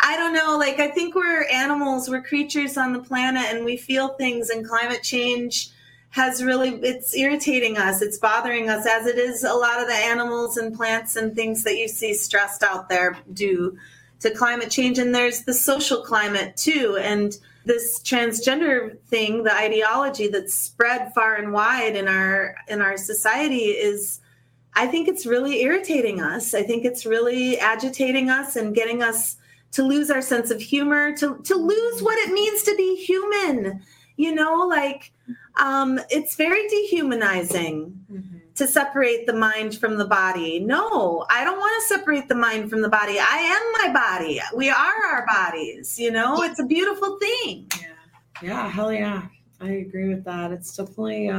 I don't know, like, I think we're animals, we're creatures on the planet, and we feel things, and climate change has really, it's irritating us, it's bothering us, as it is a lot of the animals and plants and things that you see stressed out there do to climate change. And there's the social climate too, and this transgender thing, the ideology that's spread far and wide in our society is, I think it's really irritating us. I think it's really agitating us and getting us to lose our sense of humor, to lose what it means to be human, you know, like, it's very dehumanizing. Mm-hmm. To separate the mind from the body. No, I don't want to separate the mind from the body. I am my body. We are our bodies, you know? It's a beautiful thing. Yeah, hell yeah. I agree with that. It's definitely, I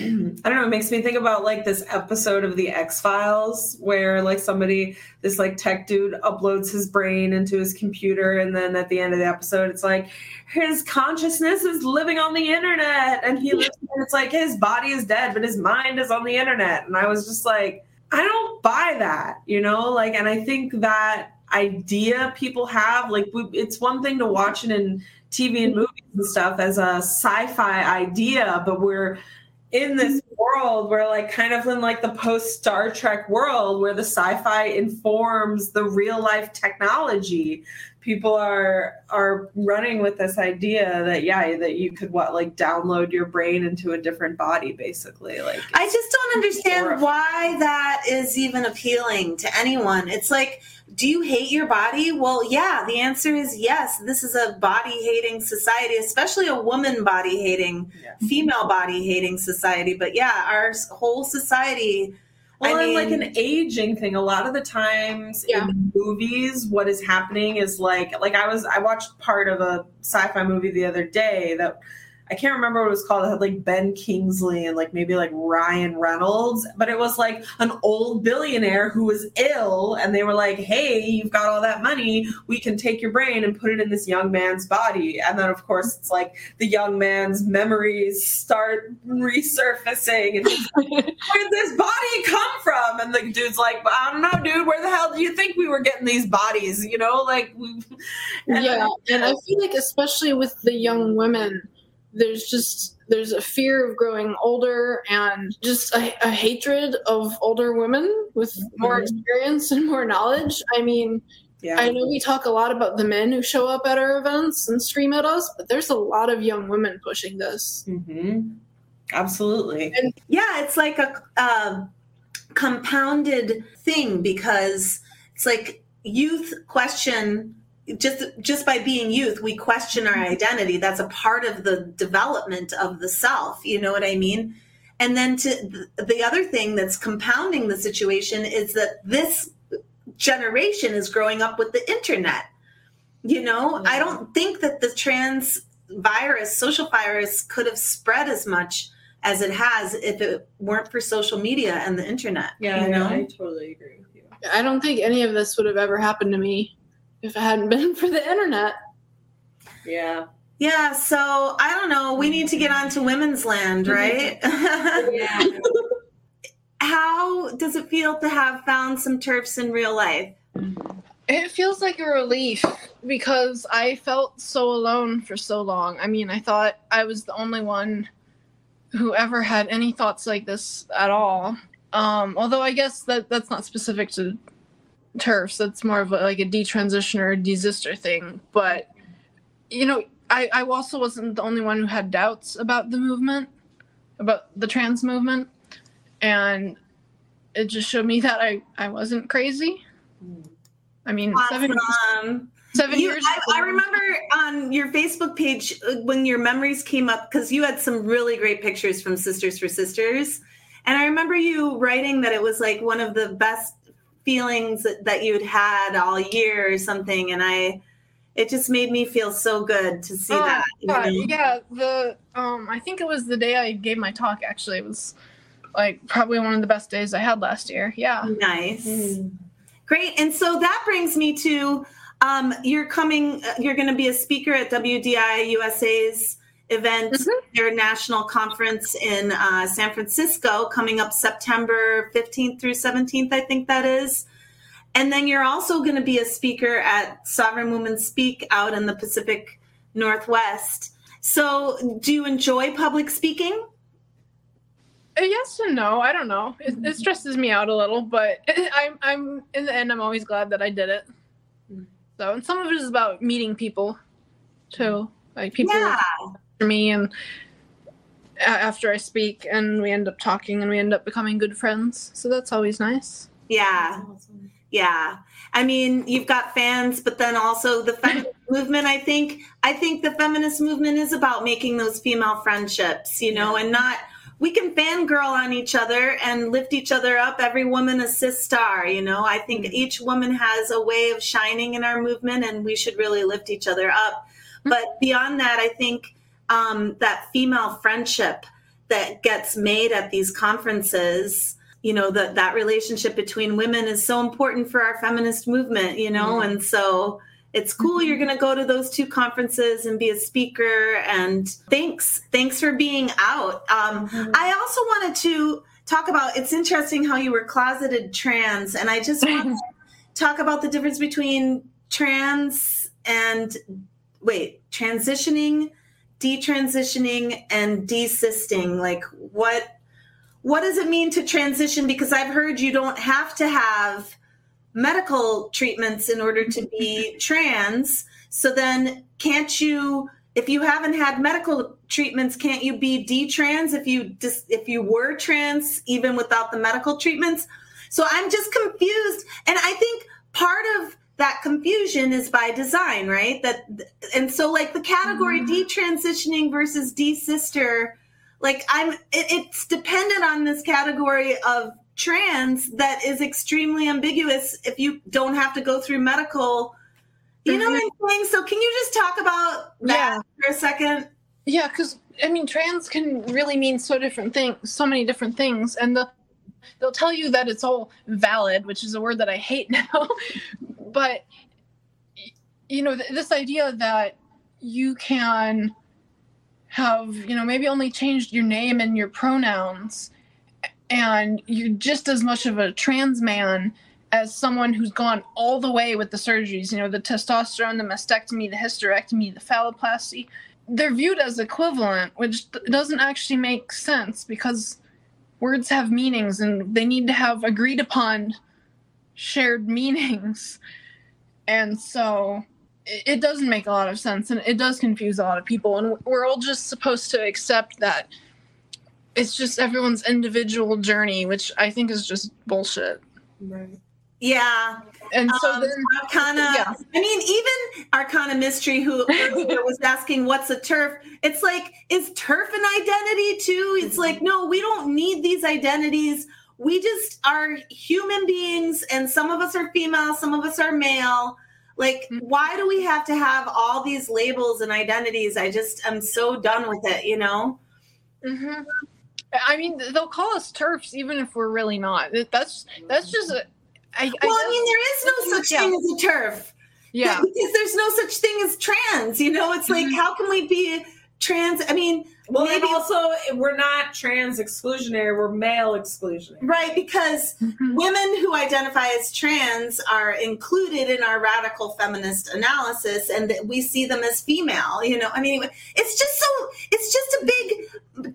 don't know, it makes me think about, like, this episode of The X-Files where, like, somebody, this, like, tech dude uploads his brain into his computer, and then at the end of the episode, it's like, his consciousness is living on the internet, and he lives, and it's like, his body is dead, but his mind is on the internet. And I was just like, I don't buy that, you know? Like, and I think that idea people have, like, it's one thing to watch it in TV and movies and stuff as a sci-fi idea, but we're in this world where, like, kind of in, like, the post Star Trek world where the sci-fi informs the real life technology, people are running with this idea that, yeah, that you could download your brain into a different body, basically. Like, I just don't understand why that is even appealing to anyone. It's like, do you hate your body? Well, yeah, the answer is yes. This is a body-hating society, especially a woman body-hating, female body-hating society. But yeah, our whole society. Well, I mean, like, an aging thing. A lot of the times in movies, what is happening is like I watched part of a sci-fi movie the other day that I can't remember what it was called. It had like Ben Kingsley and like maybe like Ryan Reynolds, but it was like an old billionaire who was ill, and they were like, hey, you've got all that money. We can take your brain and put it in this young man's body. And then of course it's like the young man's memories start resurfacing. And he's like, where did this body come from? And the dude's like, I don't know, dude, where the hell do you think we were getting these bodies? You know, like, and I feel like especially with the young women, there's a fear of growing older and just a hatred of older women with more experience and more knowledge. I mean, yeah. I know we talk a lot about the men who show up at our events and scream at us, but there's a lot of young women pushing this. Mm-hmm. Absolutely. And, yeah, it's like a compounded thing, because it's like youth question. Just by being youth, we question our identity. That's a part of the development of the self. You know what I mean? And then the other thing that's compounding the situation is that this generation is growing up with the internet. You know, I don't think that the trans virus, social virus, could have spread as much as it has if it weren't for social media and the internet. Yeah, you know? I totally agree with you. I don't think any of this would have ever happened to me if it hadn't been for the internet. Yeah. Yeah, so I don't know. We need to get on to women's land, right? Yeah. How does it feel to have found some TERFs in real life? It feels like a relief, because I felt so alone for so long. I mean, I thought I was the only one who ever had any thoughts like this at all. Although I guess that's not specific to TERFs, that's more of like a detransition or a desister thing. But, you know, I also wasn't the only one who had doubts about the movement, about the trans movement. And it just showed me that I wasn't crazy. I mean, awesome. Seven years ago. I remember on your Facebook page when your memories came up, because you had some really great pictures from Sisters for Sisters. And I remember you writing that it was like one of the best feelings that you'd had all year or something, and it just made me feel so good to see that. Yeah, I think it was the day I gave my talk, actually. It was like probably one of the best days I had last year. Yeah. Nice. Mm-hmm. Great. And so that brings me to you're going to be a speaker at WDI USA's event, their national conference in San Francisco, coming up September 15th through 17th, I think that is. And then you're also going to be a speaker at Sovereign Women Speak out in the Pacific Northwest. So do you enjoy public speaking? Yes and no. I don't know. It stresses me out a little, but I'm in the end, I'm always glad that I did it. So, and some of it is about meeting people too, like people. Yeah. Me, and after I speak, and we end up talking, and we end up becoming good friends, so that's always nice. Yeah. Awesome. Yeah, I mean, you've got fans, but then also the feminist movement. I think the feminist movement is about making those female friendships, you know. Yeah. And not, we can fangirl on each other and lift each other up. Every woman a cis star, you know. I think each woman has a way of shining in our movement, and we should really lift each other up. But beyond that, I think that female friendship that gets made at these conferences, you know, that relationship between women is so important for our feminist movement, you know. Mm-hmm. And so it's cool. Mm-hmm. You're going to go to those two conferences and be a speaker. And thanks for being out. Mm-hmm. I also wanted to talk about, it's interesting how you were closeted trans. And I just want to talk about the difference between transitioning, detransitioning, and desisting. Like, what does it mean to transition? Because I've heard you don't have to have medical treatments in order to be trans. So then can't you, if you haven't had medical treatments, can't you be detrans if you were trans even without the medical treatments? So I'm just confused. And I think part of that confusion is by design, right? And so like the category detransitioning versus desister, like it's dependent on this category of trans that is extremely ambiguous if you don't have to go through medical, you know what I'm saying? So can you just talk about that for a second? Yeah, because I mean, trans can really mean so many different things, and they'll tell you that it's all valid, which is a word that I hate now. But you know, this idea that you can have, you know, maybe only changed your name and your pronouns, and you're just as much of a trans man as someone who's gone all the way with the surgeries, you know, the testosterone, the mastectomy, the hysterectomy, the phalloplasty. They're viewed as equivalent, which doesn't actually make sense, because words have meanings and they need to have agreed upon shared meanings. And so it doesn't make a lot of sense, and it does confuse a lot of people, and we're all just supposed to accept that it's just everyone's individual journey, which I think is just bullshit. Right. Yeah. And so then Arcana, yeah. I mean, even Arcana Mystery, who was asking what's a TERF, it's like, is TERF an identity too? It's like, no, we don't need these identities. We just are human beings, and some of us are female, some of us are male. Like, why do we have to have all these labels and identities? I just am so done with it, you know? Mm-hmm. I mean, they'll call us TERFs even if we're really not. That's just a, I mean, there is no such thing as a TERF. Yeah. Because there's no such thing as trans, you know? It's like, how can we be trans? I mean, well, maybe, and also, we're not trans exclusionary, we're male exclusionary. Right, because women who identify as trans are included in our radical feminist analysis, and that we see them as female, you know? I mean, it's just a big twisted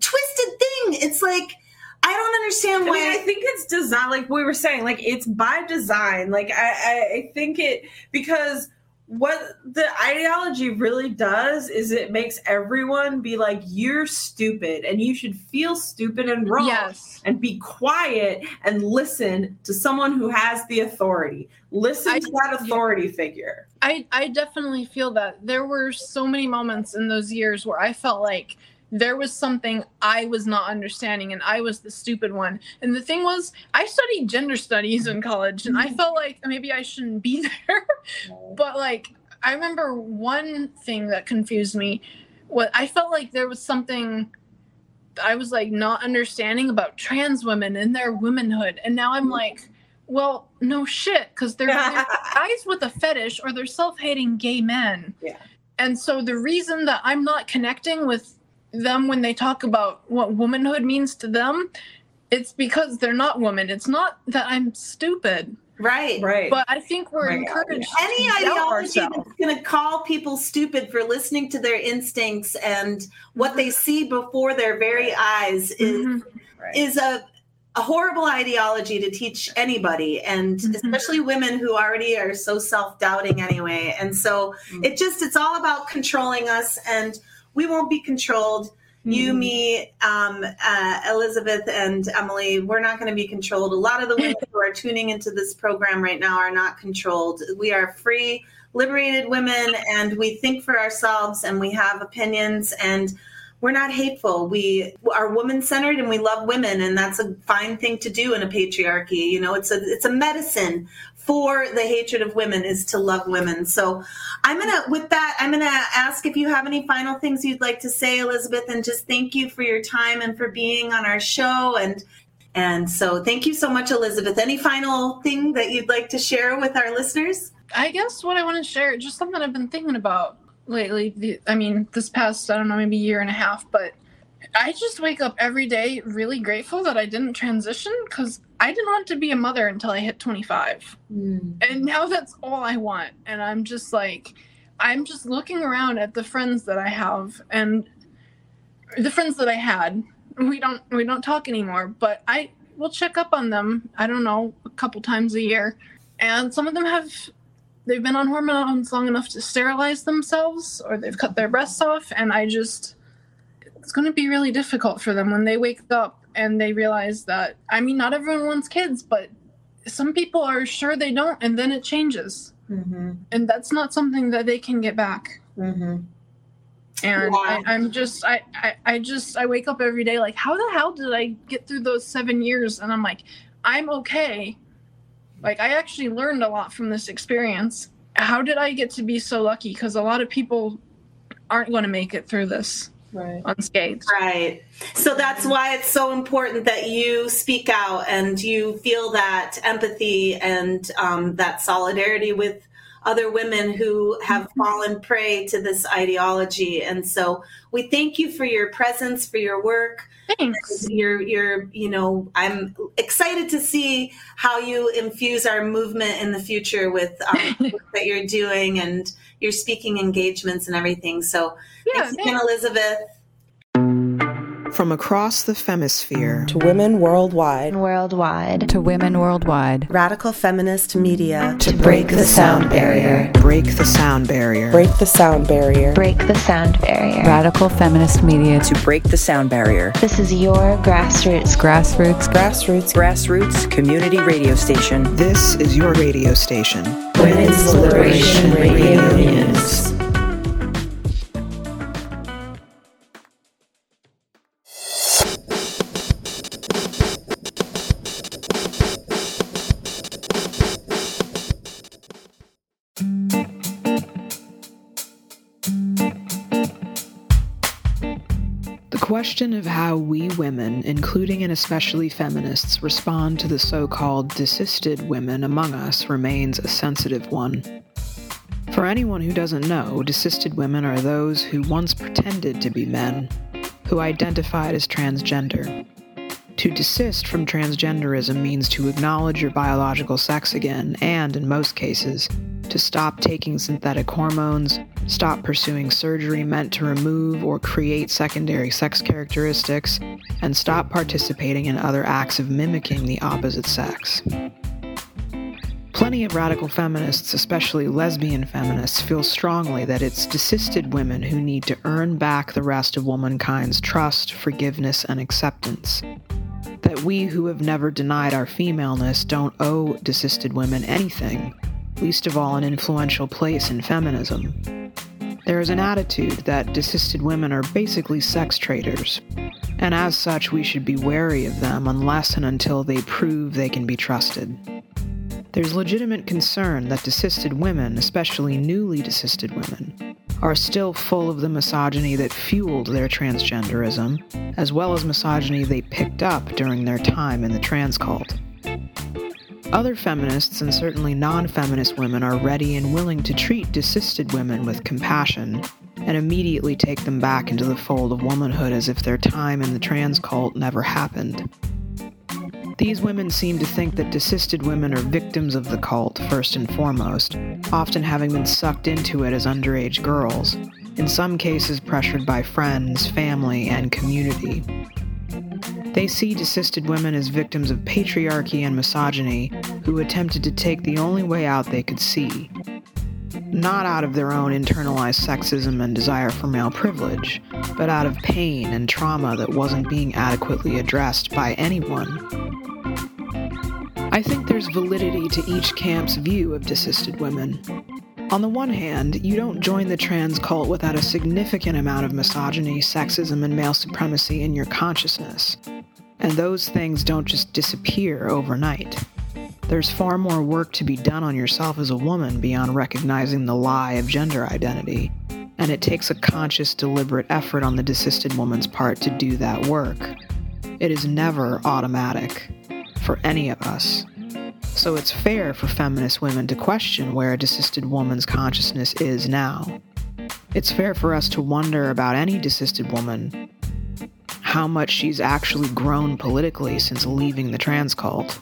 thing. It's like, I don't understand why. I mean, I think it's design, like we were saying, like it's by design. Like I think it, because what the ideology really does is it makes everyone be like, you're stupid and you should feel stupid and wrong. Yes. And be quiet and listen to someone who has the authority. Listen to that authority figure. I definitely feel that. There were so many moments in those years where I felt like there was something I was not understanding, and I was the stupid one. And the thing was, I studied gender studies in college, and I felt like maybe I shouldn't be there. But like, I remember one thing that confused me. What I felt like there was something I was like not understanding about trans women and their womanhood. And now I'm like, well, no shit, because they're guys with a fetish, or they're self-hating gay men. Yeah. And so the reason that I'm not connecting with them when they talk about what womanhood means to them, it's because they're not women. It's not that I'm stupid. Right. But I think we're encouraged. Yeah. Any ideology that's going to call people stupid for listening to their instincts and what they see before their very eyes is a horrible ideology to teach anybody, and especially women who already are so self-doubting anyway. And so it's all about controlling us, and we won't be controlled. You, me, Elizabeth, and Emily, we're not going to be controlled. A lot of the women who are tuning into this program right now are not controlled. We are free, liberated women, and we think for ourselves, and we have opinions, and we're not hateful. We are woman-centered, and we love women, and that's a fine thing to do in a patriarchy. You know, it's a medicine for the hatred of women, is to love women. So with that, I'm gonna ask if you have any final things you'd like to say, Elizabeth, and just thank you for your time and for being on our show. And so thank you so much, Elizabeth. Any final thing that you'd like to share with our listeners? I guess what I want to share, just something I've been thinking about lately. This past, I don't know, maybe year and a half, but I just wake up every day really grateful that I didn't transition, because I didn't want to be a mother until I hit 25. And now that's all I want. And I'm just looking around at the friends that I have and the friends that I had. We don't talk anymore, but I will check up on them, I don't know, a couple times a year. And some of them they've been on hormones long enough to sterilize themselves, or they've cut their breasts off. And it's going to be really difficult for them when they wake up and they realize that, I mean, not everyone wants kids, but some people are sure they don't, and then it changes. And that's not something that they can get back. And wow. I wake up every day like, how the hell did I get through those 7 years? And I'm like, I'm okay. Like, I actually learned a lot from this experience. How did I get to be so lucky? Because a lot of people aren't going to make it through this. right, unscathed. Right. So that's why it's so important that you speak out and you feel that empathy and that solidarity with other women who have fallen prey to this ideology. And so we thank you for your presence, for your work. Thanks. You're, you know, I'm excited to see how you infuse our movement in the future with work that you're doing and your speaking engagements and everything. So yeah, thanks again, Elizabeth. From across the femisphere to women worldwide, to women worldwide, radical feminist media to break the sound barrier, radical feminist media to break the sound barrier. This is your grassroots community radio station. This is your radio station, Women's Liberation Radio News. The question of how we women, including and especially feminists, respond to the so-called desisted women among us remains a sensitive one. For anyone who doesn't know, desisted women are those who once pretended to be men, who identified as transgender. To desist from transgenderism means to acknowledge your biological sex again, and, in most cases, to stop taking synthetic hormones, stop pursuing surgery meant to remove or create secondary sex characteristics, and stop participating in other acts of mimicking the opposite sex. Plenty of radical feminists, especially lesbian feminists, feel strongly that it's desisted women who need to earn back the rest of womankind's trust, forgiveness, and acceptance. That we who have never denied our femaleness don't owe desisted women anything, least of all an influential place in feminism. There is an attitude that desisted women are basically sex traders, and as such we should be wary of them unless and until they prove they can be trusted. There's legitimate concern that desisted women, especially newly desisted women, are still full of the misogyny that fueled their transgenderism, as well as misogyny they picked up during their time in the trans cult. Other feminists, and certainly non-feminist women, are ready and willing to treat desisted women with compassion and immediately take them back into the fold of womanhood as if their time in the trans cult never happened. These women seem to think that desisted women are victims of the cult, first and foremost, often having been sucked into it as underage girls, in some cases pressured by friends, family, and community. They see desisted women as victims of patriarchy and misogyny who attempted to take the only way out they could see, not out of their own internalized sexism and desire for male privilege, but out of pain and trauma that wasn't being adequately addressed by anyone. I think there's validity to each camp's view of desisted women. On the one hand, you don't join the trans cult without a significant amount of misogyny, sexism, and male supremacy in your consciousness. And those things don't just disappear overnight. There's far more work to be done on yourself as a woman beyond recognizing the lie of gender identity, and it takes a conscious, deliberate effort on the desisted woman's part to do that work. It is never automatic for any of us. So it's fair for feminist women to question where a desisted woman's consciousness is now. It's fair for us to wonder about any desisted woman, how much she's actually grown politically since leaving the trans cult.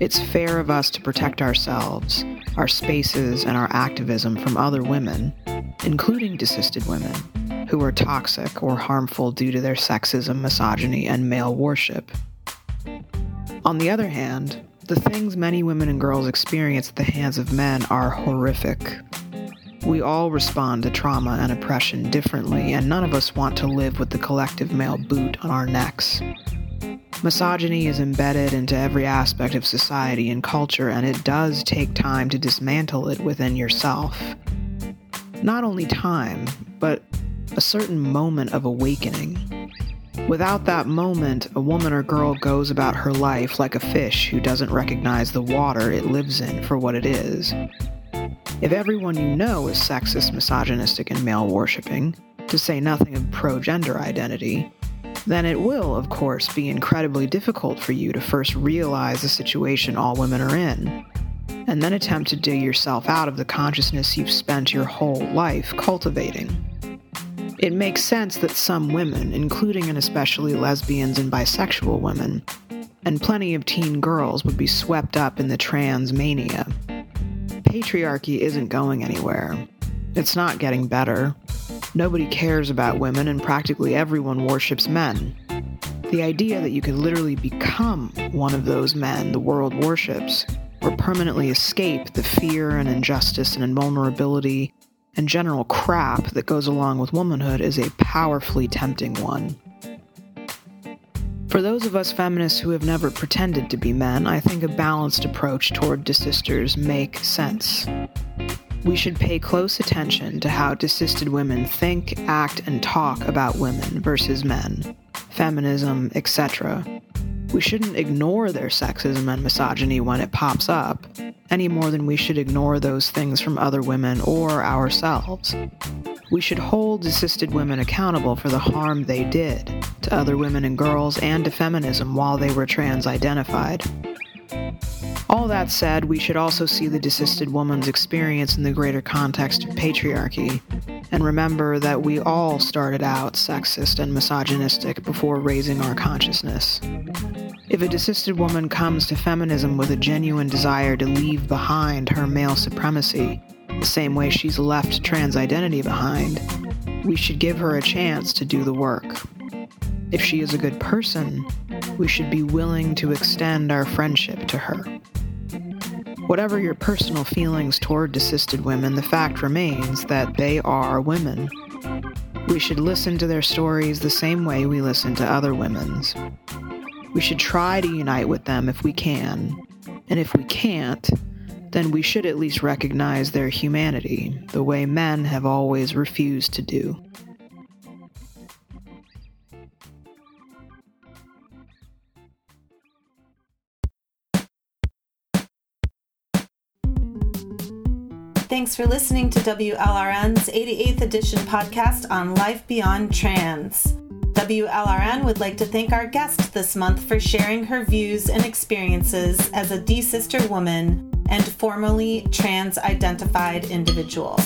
It's fair of us to protect ourselves, our spaces, and our activism from other women, including desisted women, who are toxic or harmful due to their sexism, misogyny, and male worship. On the other hand, the things many women and girls experience at the hands of men are horrific. We all respond to trauma and oppression differently, and none of us want to live with the collective male boot on our necks. Misogyny is embedded into every aspect of society and culture, and it does take time to dismantle it within yourself. Not only time, but a certain moment of awakening. Without that moment, a woman or girl goes about her life like a fish who doesn't recognize the water it lives in for what it is. If everyone you know is sexist, misogynistic, and male-worshipping, to say nothing of pro-gender identity, then it will, of course, be incredibly difficult for you to first realize the situation all women are in, and then attempt to dig yourself out of the consciousness you've spent your whole life cultivating. It makes sense that some women, including and especially lesbians and bisexual women, and plenty of teen girls would be swept up in the trans mania. Patriarchy isn't going anywhere. It's not getting better. Nobody cares about women, and practically everyone worships men. The idea that you could literally become one of those men the world worships, or permanently escape the fear and injustice and invulnerability and general crap that goes along with womanhood, is a powerfully tempting one. For those of us feminists who have never pretended to be men, I think a balanced approach toward desisters makes sense. We should pay close attention to how desisted women think, act, and talk about women versus men, feminism, etc. We shouldn't ignore their sexism and misogyny when it pops up, any more than we should ignore those things from other women or ourselves. We should hold desisted women accountable for the harm they did to other women and girls and to feminism while they were trans-identified. All that said, we should also see the desisted woman's experience in the greater context of patriarchy, and remember that we all started out sexist and misogynistic before raising our consciousness. If a desisted woman comes to feminism with a genuine desire to leave behind her male supremacy, the same way she's left trans identity behind, we should give her a chance to do the work. If she is a good person, we should be willing to extend our friendship to her. Whatever your personal feelings toward desisted women, the fact remains that they are women. We should listen to their stories the same way we listen to other women's. We should try to unite with them if we can, and if we can't, then we should at least recognize their humanity, the way men have always refused to do. Thanks for listening to WLRN's 88th edition podcast on Life Beyond Trans. WLRN would like to thank our guest this month for sharing her views and experiences as a desister woman and formerly trans-identified individual.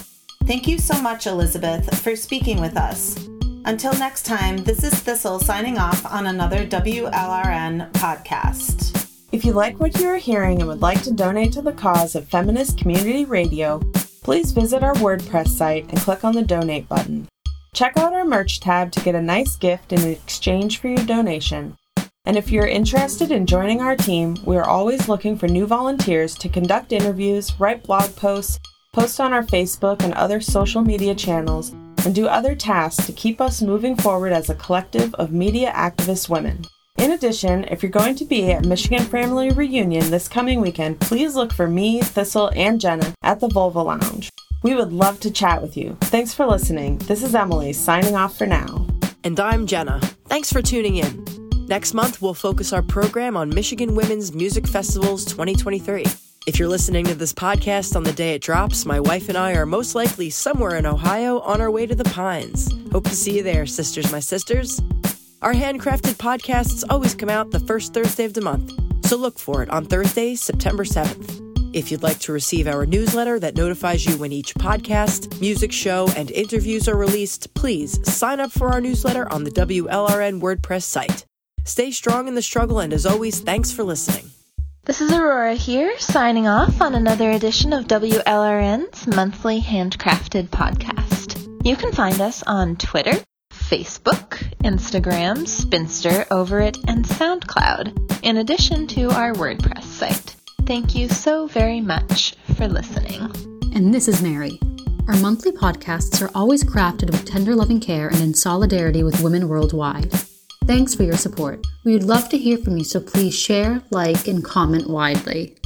Thank you so much, Elizabeth, for speaking with us. Until next time, this is Thistle signing off on another WLRN podcast. If you like what you are hearing and would like to donate to the cause of feminist community radio, please visit our WordPress site and click on the donate button. Check out our merch tab to get a nice gift in exchange for your donation. And if you're interested in joining our team, we are always looking for new volunteers to conduct interviews, write blog posts, post on our Facebook and other social media channels, and do other tasks to keep us moving forward as a collective of media activist women. In addition, if you're going to be at Michigan Framily Reunion this coming weekend, please look for me, Thistle, and Jenna at the Vulva Lounge. We would love to chat with you. Thanks for listening. This is Emily, signing off for now. And I'm Jenna. Thanks for tuning in. Next month, we'll focus our program on Michigan Women's Music Festivals 2023. If you're listening to this podcast on the day it drops, my wife and I are most likely somewhere in Ohio on our way to the Pines. Hope to see you there, sisters, my sisters. Our handcrafted podcasts always come out the first Thursday of the month, so look for it on Thursday, September 7th. If you'd like to receive our newsletter that notifies you when each podcast, music show, and interviews are released, please sign up for our newsletter on the WLRN WordPress site. Stay strong in the struggle, and as always, thanks for listening. This is Aurora here, signing off on another edition of WLRN's monthly handcrafted podcast. You can find us on Twitter, Facebook, Instagram, Spinster, Overit, and SoundCloud, in addition to our WordPress site. Thank you so very much for listening. And this is Mary. Our monthly podcasts are always crafted with tender loving care and in solidarity with women worldwide. Thanks for your support. We would love to hear from you, so please share, like, and comment widely.